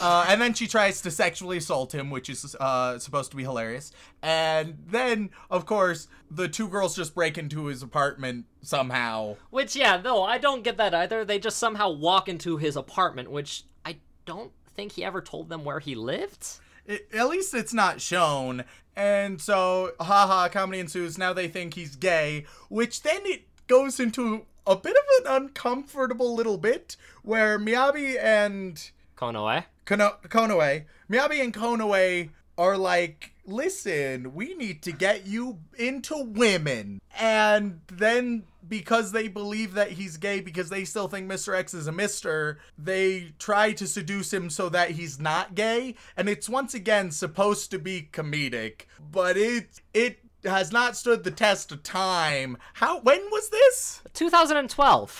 uh, and then she tries to sexually assault him, which is uh, supposed to be hilarious. And then of course the two girls just break into his apartment somehow, which yeah, no, I don't get that either. They just somehow walk into his apartment, which I don't think he ever told them where he lived? It, at least it's not shown. And so, haha, comedy ensues. Now they think he's gay, which then it goes into a bit of an uncomfortable little bit where Miyabi and... Konoe? Kono- Konoe. Miyabi and Konoe are like, listen, we need to get you into women. And then... because they believe that he's gay, because they still think Mister X is a mister, they try to seduce him so that he's not gay. And it's once again supposed to be comedic, but it it has not stood the test of time. How? When was this? two thousand twelve.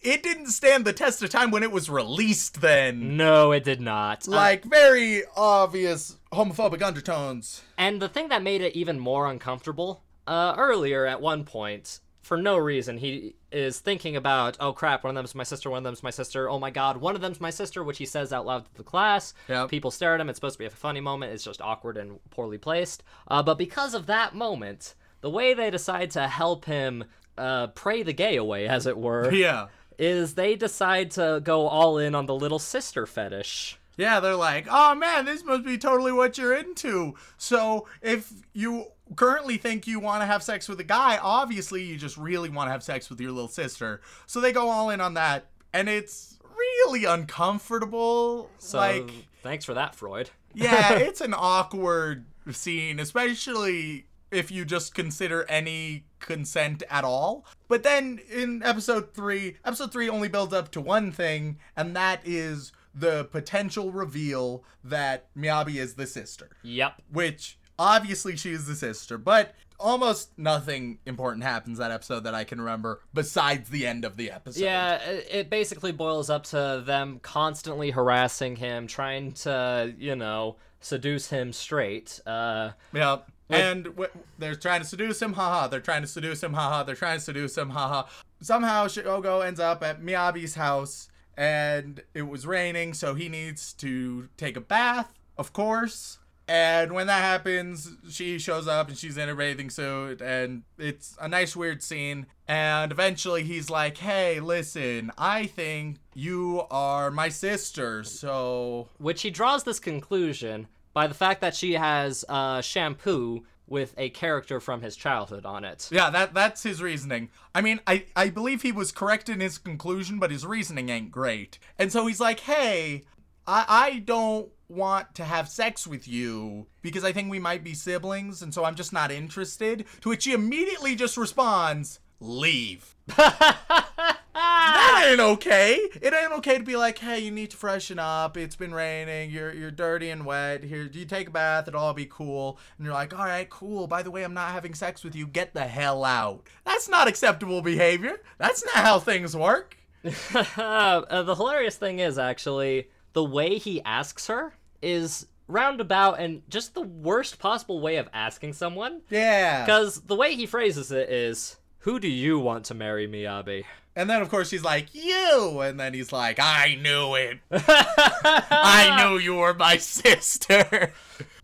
It didn't stand the test of time when it was released then. No, it did not. Like, uh, very obvious homophobic undertones. And the thing that made it even more uncomfortable, uh, earlier at one point... for no reason, he is thinking about, oh crap, one of them's my sister, one of them's my sister, oh my god, one of them's my sister, which he says out loud to the class. Yep. People stare at him, it's supposed to be a funny moment, it's just awkward and poorly placed. Uh, but because of that moment, the way they decide to help him uh, pray the gay away, as it were, yeah, is they decide to go all in on the little sister fetish. Yeah, they're like, oh man, this must be totally what you're into. So if you currently think you want to have sex with a guy, obviously you just really want to have sex with your little sister. So they go all in on that, and it's really uncomfortable. So like, thanks for that, Freud. Yeah, it's an awkward scene, especially if you just consider any consent at all. But then in episode three, episode three only builds up to one thing, and that is... the potential reveal that Miyabi is the sister. Yep. Which, obviously she is the sister, but almost nothing important happens that episode that I can remember besides the end of the episode. Yeah, it basically boils up to them constantly harassing him, trying to, you know, seduce him straight. Uh, yeah. Like, and w- they're trying to seduce him, haha. They're trying to seduce him, haha. They're trying to seduce him, haha. Somehow Shogo ends up at Miyabi's house. And it was raining, so he needs to take a bath, of course. And when that happens, she shows up and she's in her bathing suit, and it's a nice weird scene. And eventually he's like, hey, listen, I think you are my sister, so... which he draws this conclusion by the fact that she has uh, shampoo with a character from his childhood on it. Yeah, that that's his reasoning. I mean, I, I believe he was correct in his conclusion, but his reasoning ain't great. And so he's like, hey, I, I don't want to have sex with you because I think we might be siblings, and so I'm just not interested. To which he immediately just responds, leave. That ain't okay. It ain't okay to be like, hey, you need to freshen up. It's been raining. You're you're dirty and wet. Here, you take a bath. It'll all be cool. And you're like, all right, cool. By the way, I'm not having sex with you. Get the hell out. That's not acceptable behavior. That's not how things work. uh, the hilarious thing is, actually, the way he asks her is roundabout and just the worst possible way of asking someone. Yeah. Because the way he phrases it is, who do you want to marry, Miyabi? And then, of course, she's like, you! And then he's like, I knew it. I knew you were my sister.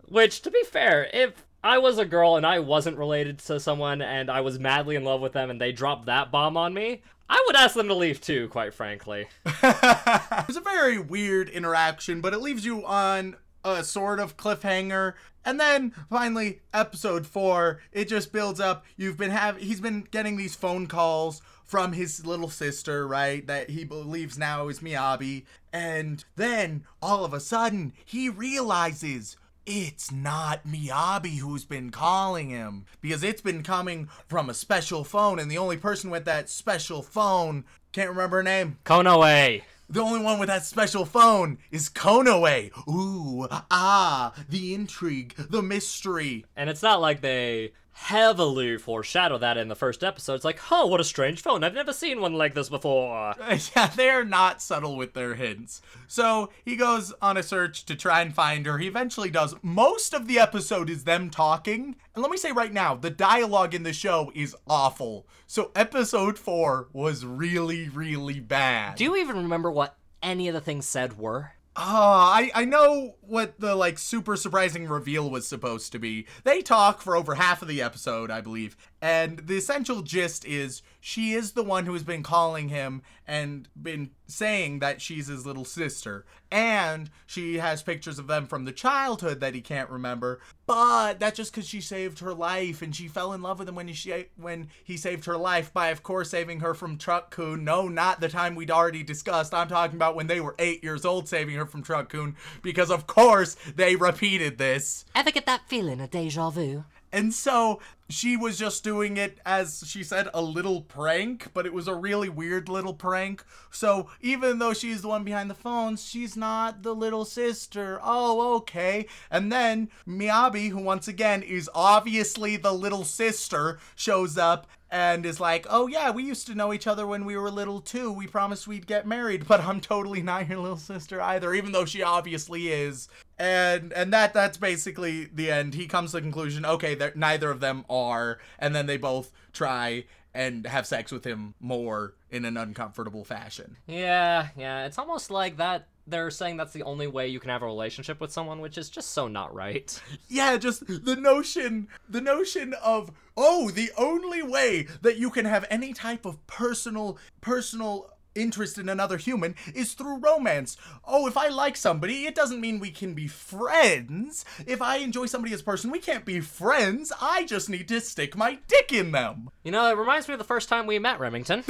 Which, to be fair, if I was a girl and I wasn't related to someone and I was madly in love with them and they dropped that bomb on me, I would ask them to leave too, quite frankly. It's a very weird interaction, but it leaves you on a sort of cliffhanger. And then finally, episode four, it just builds up. You've been have he's been getting these phone calls from his little sister, right, that he believes now is Miyabi. And then all of a sudden, he realizes it's not Miyabi who's been calling him, because it's been coming from a special phone, and the only person with that special phone, can't remember her name. Konoe. The only one with that special phone is Konoe. Ooh, ah, the intrigue, the mystery. And it's not like they heavily foreshadow that in the first episode. It's like, oh, what a strange phone. I've never seen one like this before. Yeah, they're not subtle with their hints. So he goes on a search to try and find her. He eventually does. Most of the episode is them talking. And let me say right now, the dialogue in the show is awful. So episode four was really, really bad. Do you even remember what any of the things said were? Oh, I, I know what the, like, super surprising reveal was supposed to be. They talk for over half of the episode, I believe. And the essential gist is she is the one who has been calling him and been saying that she's his little sister. And she has pictures of them from the childhood that he can't remember. But that's just because she saved her life, and she fell in love with him when he, when he saved her life by, of course, saving her from Truck-kun. No, not the time we'd already discussed. I'm talking about when they were eight years old, saving her from Truck-kun, because, of course, they repeated this. Ever get that feeling of deja vu? And so she was just doing it, as she said, a little prank, but it was a really weird little prank. So even though she's the one behind the phones, she's not the little sister. Oh, okay. And then Miyabi, who once again is obviously the little sister, shows up and is like, oh yeah, we used to know each other when we were little too. We promised we'd get married, but I'm totally not your little sister either, even though she obviously is. And and that that's basically the end. He comes to the conclusion, okay, that neither of them are, and then they both try and have sex with him more in an uncomfortable fashion. Yeah, yeah, it's almost like that. They're saying that's the only way you can have a relationship with someone, which is just so not right. Yeah, just the notion, the notion of, oh, the only way that you can have any type of personal, personal interest in another human is through romance. Oh, if I like somebody, it doesn't mean we can be friends. If I enjoy somebody as a person, we can't be friends. I just need to stick my dick in them. You know, it reminds me of the first time we met, Remington.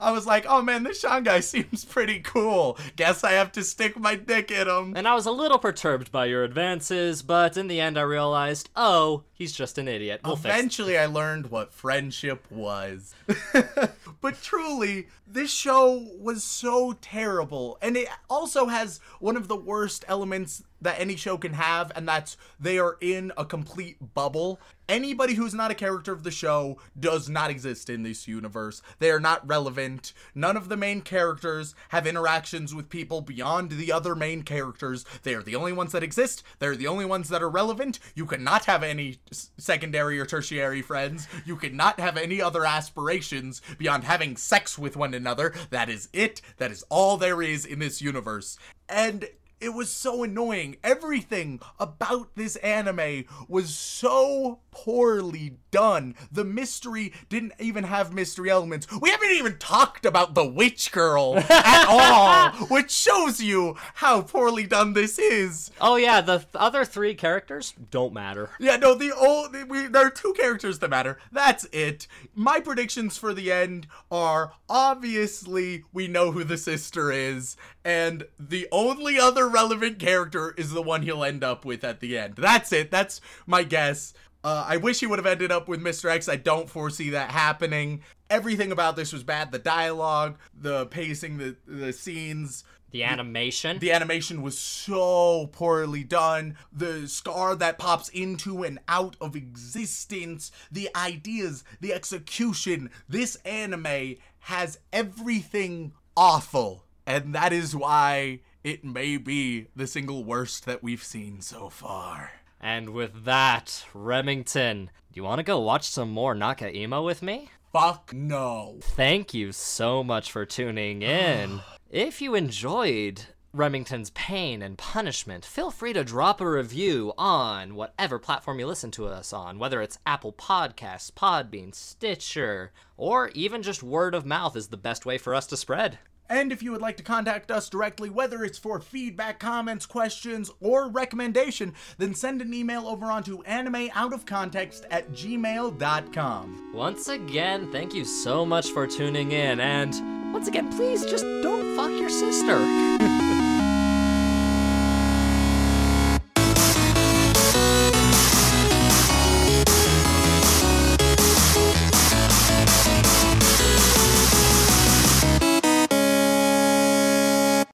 I was like, oh man, this Sean guy seems pretty cool. Guess I have to stick my dick in him. And I was a little perturbed by your advances, but in the end I realized, oh, he's just an idiot. We'll Eventually I learned what friendship was. But truly, this show was so terrible. And it also has one of the worst elements that any show can have, and that's they are in a complete bubble. Anybody who's not a character of the show does not exist in this universe. They are not relevant. None of the main characters have interactions with people beyond the other main characters. They are the only ones that exist. They're the only ones that are relevant. You cannot have any secondary or tertiary friends. You cannot have any other aspirations beyond having sex with one another. That is it. That is all there is in this universe. And it was so annoying. Everything about this anime was so poorly done. The mystery didn't even have mystery elements. We haven't even talked about the witch girl at all, which shows you how poorly done this is. Oh yeah, the th- other three characters don't matter. Yeah, no, the old, we, there are two characters that matter. That's it. My predictions for the end are, obviously, we know who the sister is, and the only other relevant character is the one he'll end up with at the end. That's it. That's my guess. Uh, I wish he would have ended up with Mister X. I don't foresee that happening. Everything about this was bad. The dialogue, the pacing, the, the scenes. The animation. The, the animation was so poorly done. The scar that pops into and out of existence. The ideas, the execution. This anime has everything awful. and that is why it may be the single worst that we've seen so far. And with that, Remington, you want to go watch some more Nakaimo with me? Fuck no. Thank you so much for tuning in. If you enjoyed Remington's pain and punishment, feel free to drop a review on whatever platform you listen to us on, whether it's Apple Podcasts, Podbean, Stitcher, or even just word of mouth is the best way for us to spread. And if you would like to contact us directly, whether it's for feedback, comments, questions, or recommendation, then send an email over onto animeoutofcontext at gmail dot com. Once again, thank you so much for tuning in, and once again, please just don't fuck your sister.